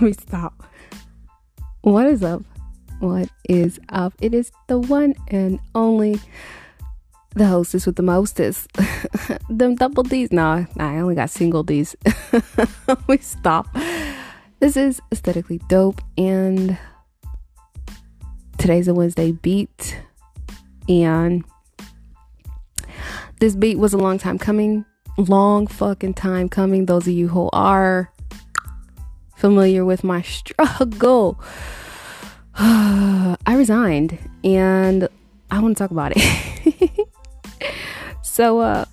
Let me stop. What is up? What is up? It is the one and only, the hostess with the mostest. Them double D's. No, I only got single D's. Let me stop. This is Aesthetically Dope, and today's a Wednesday beat, and this beat was a long time coming. Long fucking time coming. Those of you who are familiar with my struggle, I resigned, and I want to talk about it. So,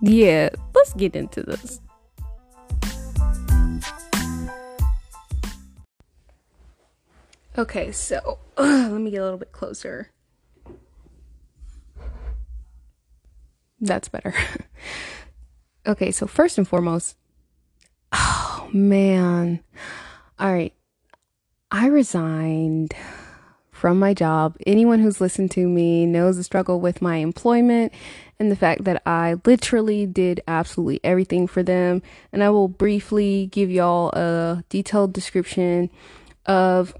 yeah, let's get into this. Okay, so let me get a little bit closer. That's better. Okay, so first and foremost, oh man. All right. I resigned from my job. Anyone who's listened to me knows the struggle with my employment and the fact that I literally did absolutely everything for them. And I will briefly give y'all a detailed description of,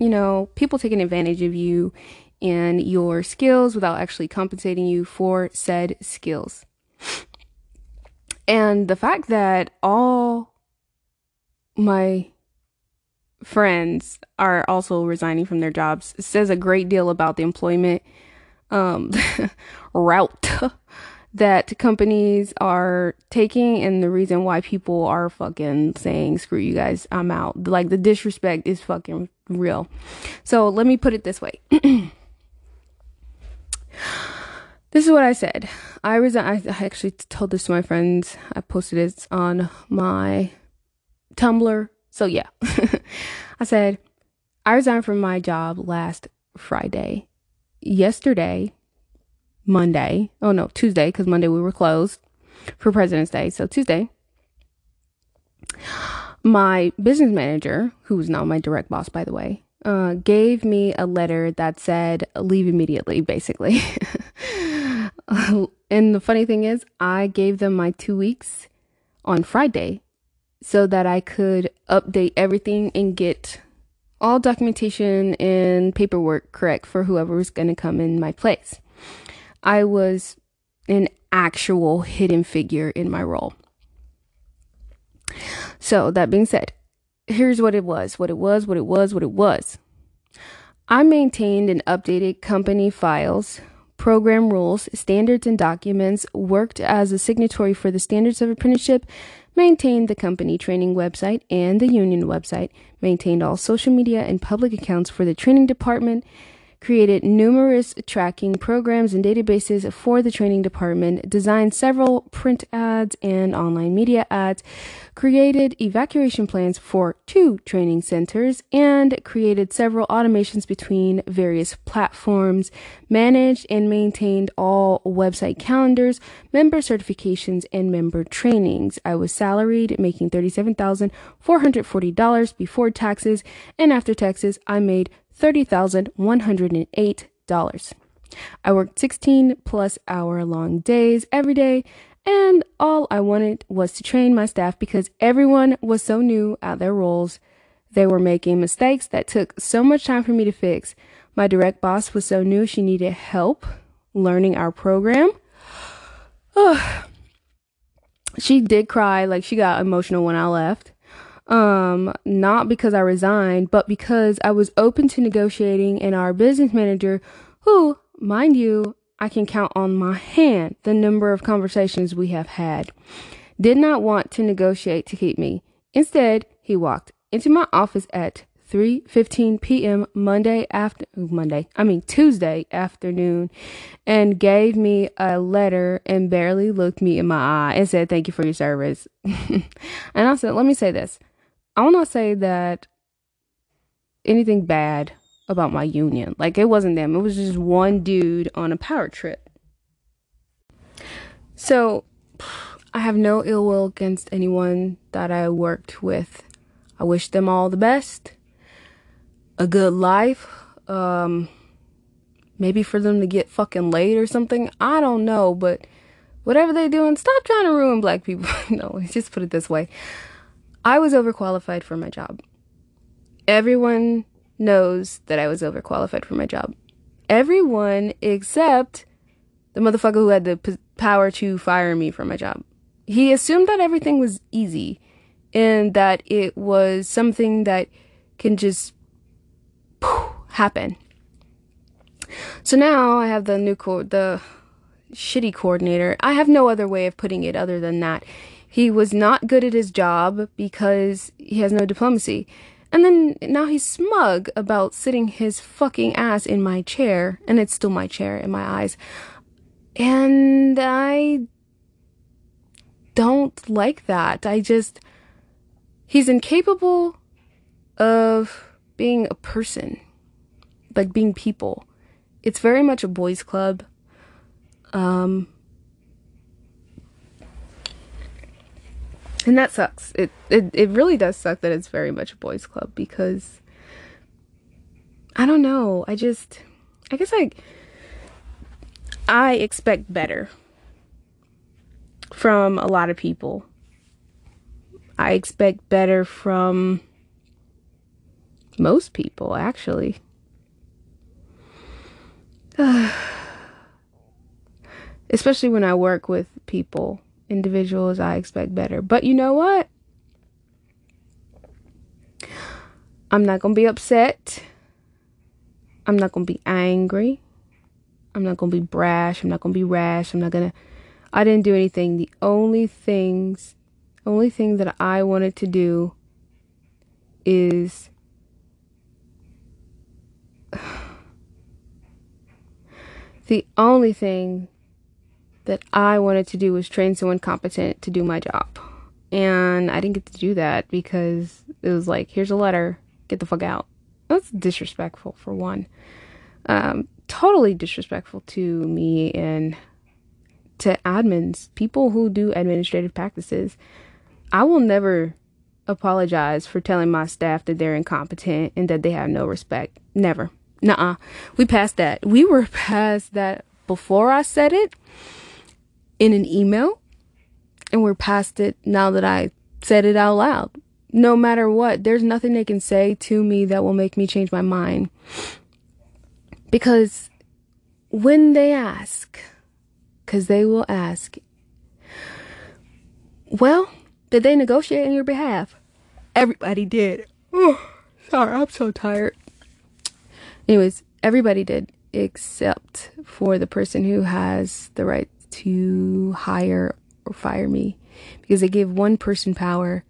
you know, people taking advantage of you and your skills without actually compensating you for said skills. And the fact that all my friends are also resigning from their jobs says a great deal about the employment route that companies are taking, and the reason why people are fucking saying, screw you guys, I'm out. Like, the disrespect is fucking real. So let me put it this way. This is what I said. I actually told this to my friends. I posted it on my Tumblr. So yeah. I said, I resigned from my job last Friday. Yesterday, Monday. Oh no, Tuesday, because Monday we were closed for President's Day. So Tuesday, my business manager, who was not my direct boss, by the way, gave me a letter that said, leave immediately, basically. And the funny thing is, I gave them my 2 weeks on Friday so that I could update everything and get all documentation and paperwork correct for whoever was going to come in my place. I was an actual hidden figure in my role. So that being said, here's what it was. I maintained and updated company files, program rules, standards, and documents, worked as a signatory for the Standards of Apprenticeship, maintained the company training website and the union website, maintained all social media and public accounts for the training department, created numerous tracking programs and databases for the training department, designed several print ads and online media ads, created evacuation plans for 2 training centers, and created several automations between various platforms, managed and maintained all website calendars, member certifications, and member trainings. I was salaried, making $37,440 before taxes, and after taxes, I made $30,108. I worked 16 plus hour long days every day, and all I wanted was to train my staff because everyone was so new at their roles. They were making mistakes that took so much time for me to fix. My direct boss was so new, she needed help learning our program. She did cry, like she got emotional when I left. Not because I resigned, but because I was open to negotiating, and our business manager, who, mind you, I can count on my hand the number of conversations we have had, did not want to negotiate to keep me. Instead, he walked into my office at 3:15 p.m. Tuesday afternoon, and gave me a letter and barely looked me in my eye and said, thank you for your service. And I said, let me say this. I will not say that anything bad about my union. Like, it wasn't them. It was just one dude on a power trip. So I have no ill will against anyone that I worked with. I wish them all the best, a good life, maybe for them to get fucking laid or something. I don't know, but whatever they doing, stop trying to ruin black people. No, just put it this way. I was overqualified for my job. Everyone knows that I was overqualified for my job. Everyone except the motherfucker who had the power to fire me from my job. He assumed that everything was easy and that it was something that can just happen. So now I have the new shitty coordinator. I have no other way of putting it other than that. He was not good at his job because he has no diplomacy. And then now he's smug about sitting his fucking ass in my chair. And it's still my chair in my eyes. And I don't like that. He's incapable of being a person. Like being people. It's very much a boys' club. And that sucks. It really does suck that it's very much a boys' club, because I don't know. I guess I expect better from a lot of people. I expect better from most people, actually. Especially when I work with people. Individuals, I expect better. But you know what? I'm not gonna be upset. I'm not gonna be angry. I'm not gonna be brash. I'm not gonna be rash. I didn't do anything. The only thing that I wanted to do is train someone competent to do my job. And I didn't get to do that because it was like, here's a letter, get the fuck out. That's disrespectful, for one. Totally disrespectful to me and to admins, people who do administrative practices. I will never apologize for telling my staff that they're incompetent and that they have no respect. Never. Nuh-uh. We passed that. We were past that before I said it. In an email, and we're past it now that I said it out loud. No matter what, there's nothing they can say to me that will make me change my mind. Because when they ask, because they will ask, well, did they negotiate on your behalf? Everybody did. Oh, sorry, I'm so tired. Anyways, everybody did, except for the person who has the right to hire or fire me, because they gave one person power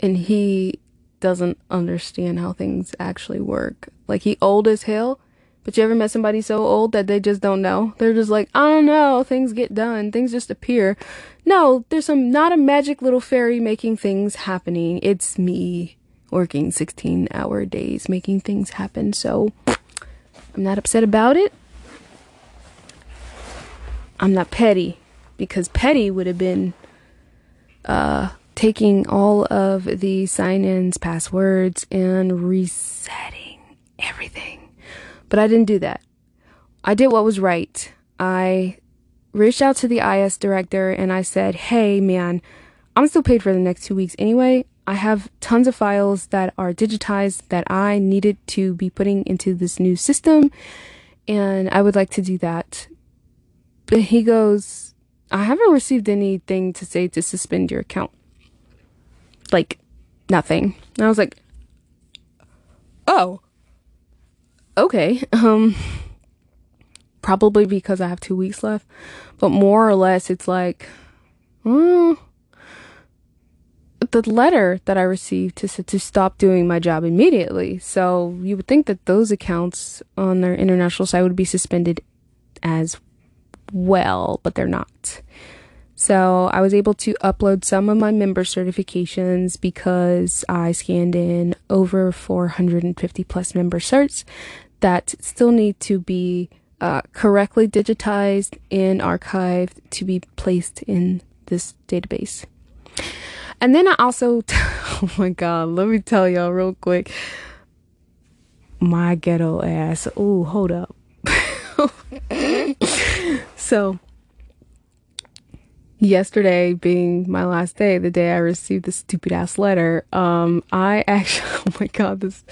and he doesn't understand how things actually work. Like, he old as hell, but you ever met somebody so old that they just don't know? They're just like, I don't know, things get done, things just appear. No, there's not a magic little fairy making things happening. It's me working 16-hour days making things happen. So I'm not upset about it. I'm not petty, because petty would have been taking all of the sign-ins, passwords, and resetting everything. But I didn't do that. I did what was right. I reached out to the IS director and I said, hey man, I'm still paid for the next 2 weeks anyway. I have tons of files that are digitized that I needed to be putting into this new system, and I would like to do that. But he goes, I haven't received anything to say to suspend your account. Like, nothing. And I was like, oh, okay. Probably because I have 2 weeks left. But more or less, it's like, the letter that I received to stop doing my job immediately. So you would think that those accounts on their international side would be suspended as well, but they're not. So I was able to upload some of my member certifications because I scanned in over 450 plus member certs that still need to be correctly digitized and archived to be placed in this database. And then I also oh my god, let me tell y'all real quick, my ghetto ass, ooh, hold up. So yesterday being my last day, the day I received this stupid ass letter, I actually, oh my God, this,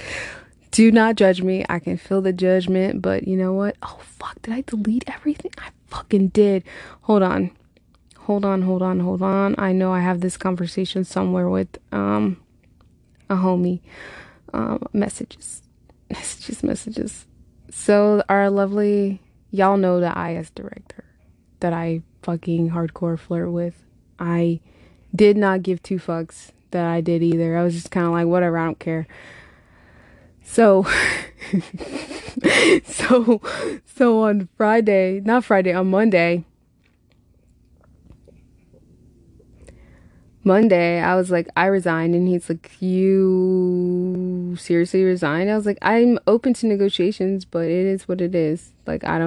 do not judge me. I can feel the judgment, but you know what? Oh fuck, did I delete everything? I fucking did. Hold on. I know I have this conversation somewhere with, a homie, messages. So our lovely, y'all know the IS director that I fucking hardcore flirt with. I did not give two fucks that I did either. I was just kind of like, whatever, I don't care. So, so on Friday, not Friday, on Monday, I was like, I resigned. And he's like, you seriously resigned? I was like, I'm open to negotiations, but it is what it is. Like, I'm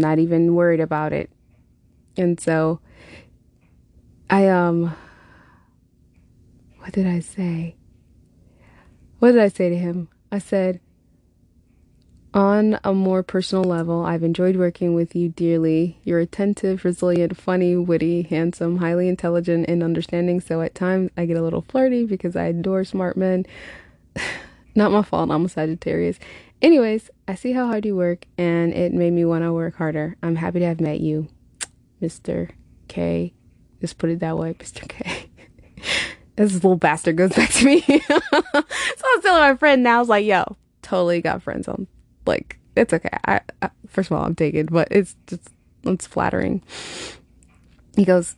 not even worried about it. And so what did I say? What did I say to him? I said, on a more personal level, I've enjoyed working with you dearly. You're attentive, resilient, funny, witty, handsome, highly intelligent, and understanding. So at times I get a little flirty because I adore smart men. Not my fault, I'm a Sagittarius. Anyways, I see how hard you work, and it made me want to work harder. I'm happy to have met you, Mr. K. Just put it that way, Mr. K. This little bastard goes back to me. So I was telling my friend now, I was like, yo, totally got friends on. Like, it's okay. I first of all, I'm taken, but it's flattering. He goes,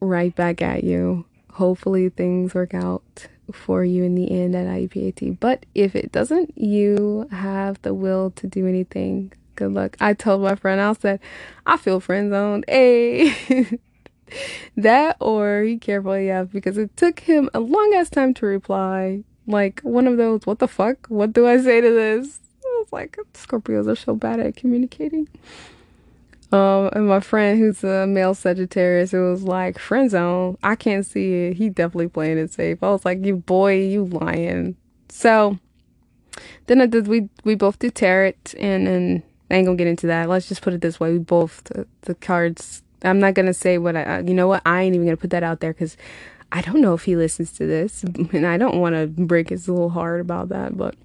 right back at you. Hopefully things work out for you in the end at IEPAT. But if it doesn't, you have the will to do anything. Good luck. I told my friend, I said, I feel friend zoned. Hey. That or he careful, yeah, because it took him a long ass time to reply. Like one of those, what the fuck? What do I say to this? I was like, Scorpios are so bad at communicating. And my friend who's a male Sagittarius, it was like, friend zone, I can't see it. He definitely playing it safe. I was like, you boy, you lying. So then I did, we both did tarot, and I ain't gonna get into that. Let's just put it this way. We both, the cards, I'm not gonna say what I, you know what? I ain't even gonna put that out there because I don't know if he listens to this, and I don't want to break his little heart about that, but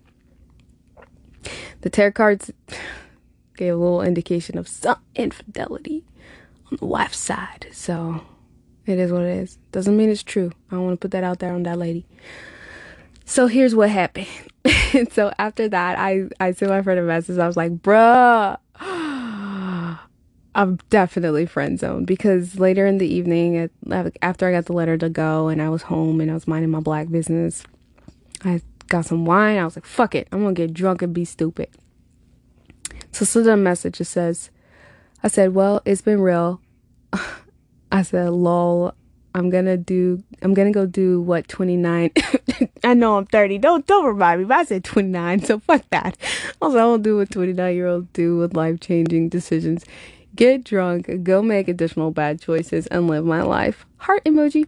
the tarot cards gave a little indication of some infidelity on the wife's side. So it is what it is. Doesn't mean it's true. I don't want to put that out there on that lady. So here's what happened. And so after that, I sent my friend a message. I was like, bruh, I'm definitely friend zoned, because later in the evening, after I got the letter to go and I was home and I was minding my black business, I got some wine. I was like, fuck it, I'm going to get drunk and be stupid. So the message just says, I said, well, it's been real. I said, lol, I'm gonna go do what, 29? I know I'm 30. Don't remind me, but I said 29, so fuck that. Also, I don't do what 29-year-olds do with life-changing decisions. Get drunk, go make additional bad choices, and live my life. Heart emoji.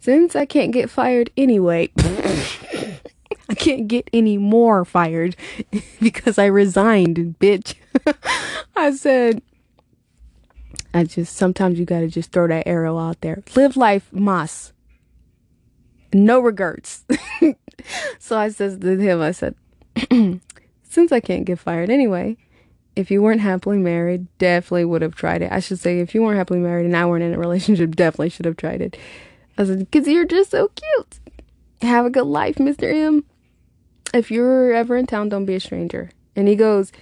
Since I can't get fired anyway. I can't get any more fired because I resigned, bitch. I said, sometimes you gotta just throw that arrow out there. Live life, mas. No regrets. So I said to him, I said, since I can't get fired anyway, if you weren't happily married, definitely would have tried it. I should say, if you weren't happily married and I weren't in a relationship, definitely should have tried it. I said, because you're just so cute. Have a good life, Mr. M. If you're ever in town, don't be a stranger. And he goes,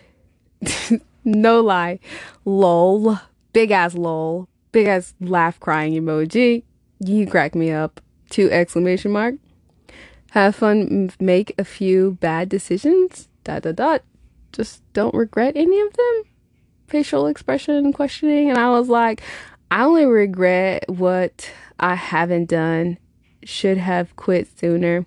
no lie, lol, big ass lol, big ass laugh crying emoji. You crack me up, 2! Have fun, make a few bad decisions, ... Just don't regret any of them. Facial expression, questioning. And I was like, I only regret what I haven't done. Should have quit sooner.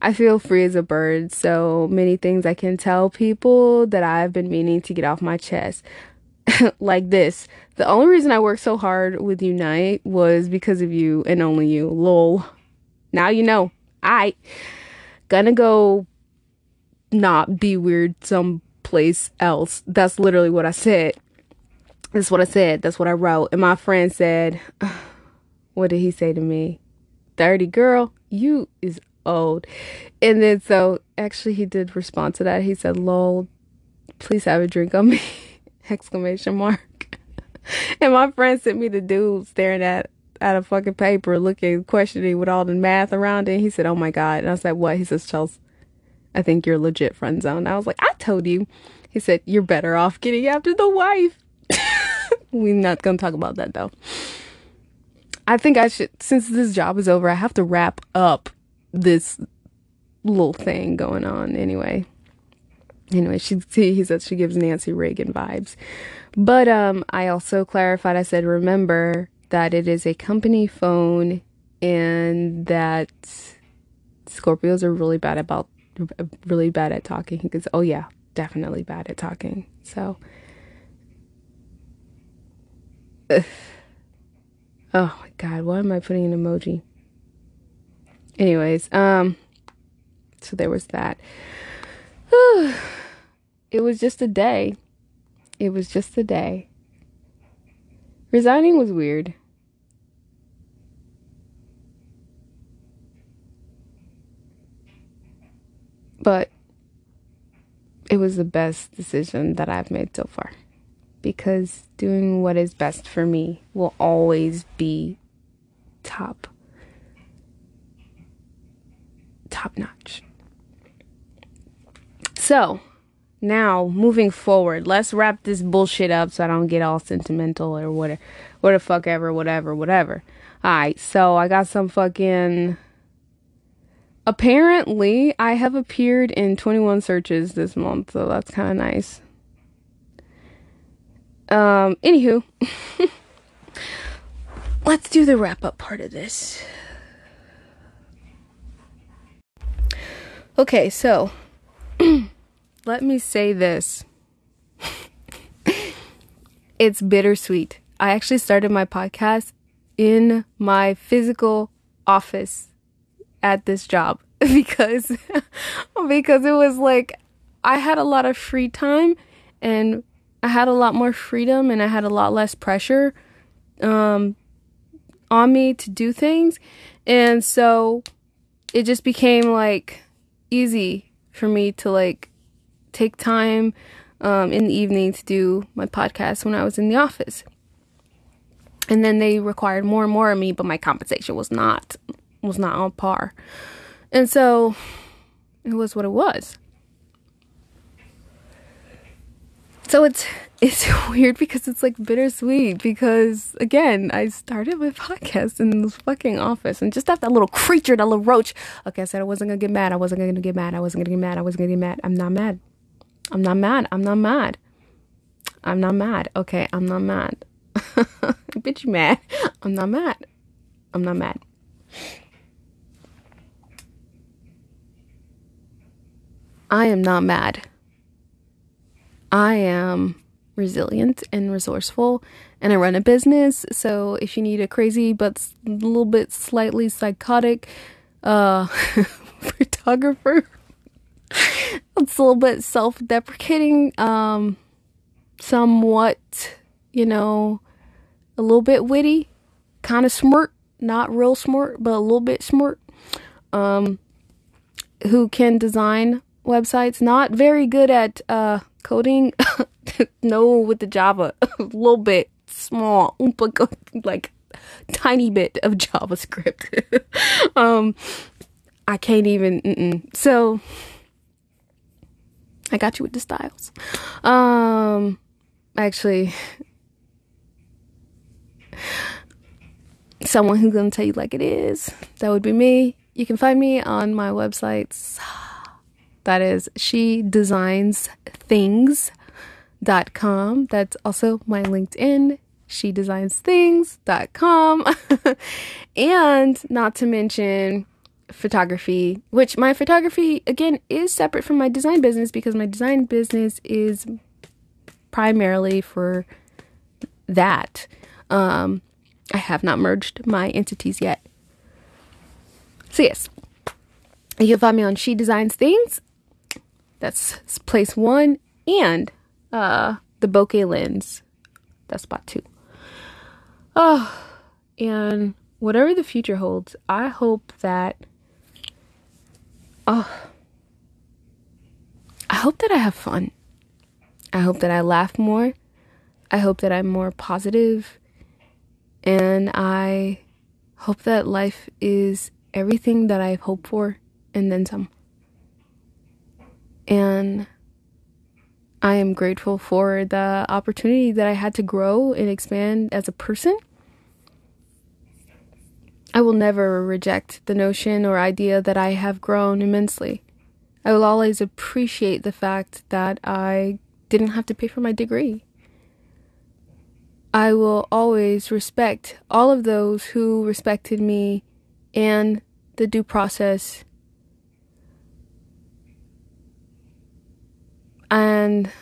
I feel free as a bird. So many things I can tell people that I've been meaning to get off my chest. Like this. The only reason I worked so hard with Unite was because of you and only you. Lol. Now you know. I gonna go not be weird someplace else. That's literally what I said. That's what I said. That's what I wrote. And my friend said, what did he say to me? 30, girl, you is old. And then so actually he did respond to that. He said, lol, please have a drink on me, exclamation mark. And my friend sent me the dude staring at a fucking paper, looking, questioning with all the math around it. He said, oh my God. And I said, what? He says, Chelsea, I think you're legit friend zone. I was like, I told you. He said, you're better off getting after the wife. We're not gonna talk about that though. I think I should, since this job is over, I have to wrap up this little thing going on anyway. Anyway, he said she gives Nancy Reagan vibes. But I also clarified, I said, remember that it is a company phone and that Scorpios are really bad at talking. He goes, oh yeah, definitely bad at talking. So, oh my God, why am I putting an emoji? Anyways, so there was that. It was just a day. It was just a day. Resigning was weird. But it was the best decision that I've made so far. Because doing what is best for me will always be top notch. So, now, moving forward, let's wrap this bullshit up so I don't get all sentimental or whatever. What the fuck ever, whatever. Alright, so I got some fucking... Apparently, I have appeared in 21 searches this month, so that's kind of nice. Anywho. Let's do the wrap-up part of this. Okay, so... Let me say this. It's bittersweet. I actually started my podcast in my physical office at this job because it was like I had a lot of free time and I had a lot more freedom and I had a lot less pressure on me to do things. And so it just became like easy for me to like take time in the evening to do my podcast when I was in the office. And then they required more and more of me, but my compensation was not on par. And so it was what it was. So it's weird because it's like bittersweet because again, I started my podcast in this fucking office and just that little creature, that little roach. Okay, I said I wasn't gonna get mad. I'm not mad. Okay, I'm not mad. Bitch, you mad. I'm not mad. I am not mad. I am resilient and resourceful, and I run a business, so if you need a crazy but a little bit slightly psychotic photographer, it's a little bit self-deprecating, somewhat, you know, a little bit witty, kind of smart, not real smart, but a little bit smart, who can design websites, not very good at coding, no with the Java, a little bit small, like tiny bit of JavaScript. I can't even, so... I got you with the styles. Actually, someone who's gonna tell you like it is. That would be me. You can find me on my websites. That is shedesignsthings.com. That's also my LinkedIn, shedesignsthings.com. And not to mention photography, which my photography again is separate from my design business because my design business is primarily for that. I have not merged my entities yet. So yes, you can find me on She Designs Things. That's place one, and The Bokeh Lens That's spot 2. Oh, and whatever the future holds, I hope that I have fun. I hope that I laugh more. I hope that I'm more positive. And I hope that life is everything that I've hoped for and then some. And I am grateful for the opportunity that I had to grow and expand as a person. I will never reject the notion or idea that I have grown immensely. I will always appreciate the fact that I didn't have to pay for my degree. I will always respect all of those who respected me and the due process. And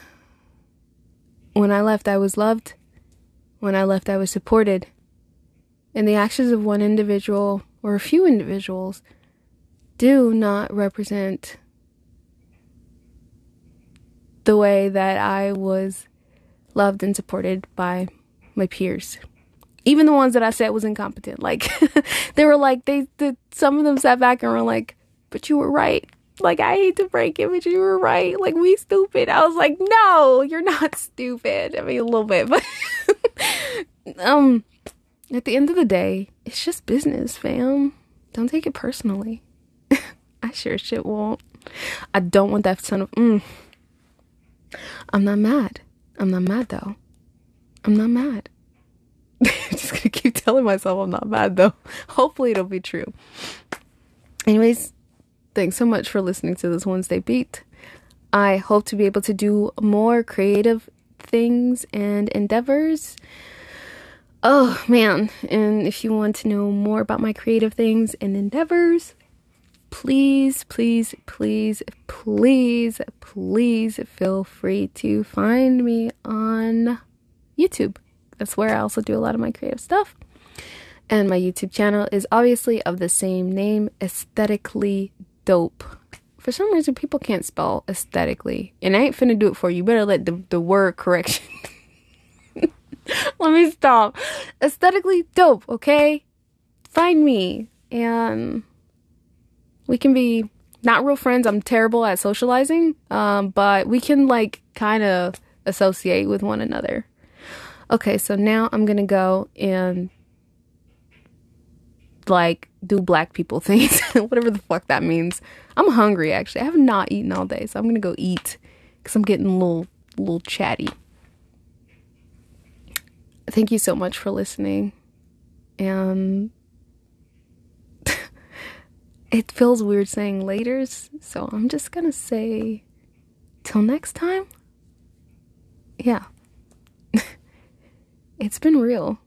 when I left, I was loved. When I left, I was supported. And the actions of one individual or a few individuals do not represent the way that I was loved and supported by my peers. Even the ones that I said was incompetent. Like, they were like, some of them sat back and were like, but you were right. Like, I hate to break it, but you were right. Like, we stupid. I was like, no, you're not stupid. I mean, a little bit, but at the end of the day, it's just business, fam. Don't take it personally. I sure as shit won't. I don't want that son of I'm not mad. I'm not mad though. I'm not mad. I'm just gonna keep telling myself I'm not mad though. Hopefully it'll be true. Anyways, thanks so much for listening to this Wednesday Beat. I hope to be able to do more creative things and endeavors. Oh man, and if you want to know more about my creative things and endeavors, please feel free to find me on YouTube. That's where I also do a lot of my creative stuff. And my YouTube channel is obviously of the same name, Aesthetically Dope. For some reason, people can't spell aesthetically. And I ain't finna do it for you. Better let the word correction. Let me stop. Aesthetically Dope, okay? Find me. And we can be not real friends. I'm terrible at socializing, but we can like kind of associate with one another. Okay, so now I'm gonna go and like do black people things, whatever the fuck that means. I'm hungry actually. I have not eaten all day, so I'm gonna go eat because I'm getting a little chatty. Thank you so much for listening, and it feels weird saying laters, so I'm just gonna say till next time. Yeah. It's been real.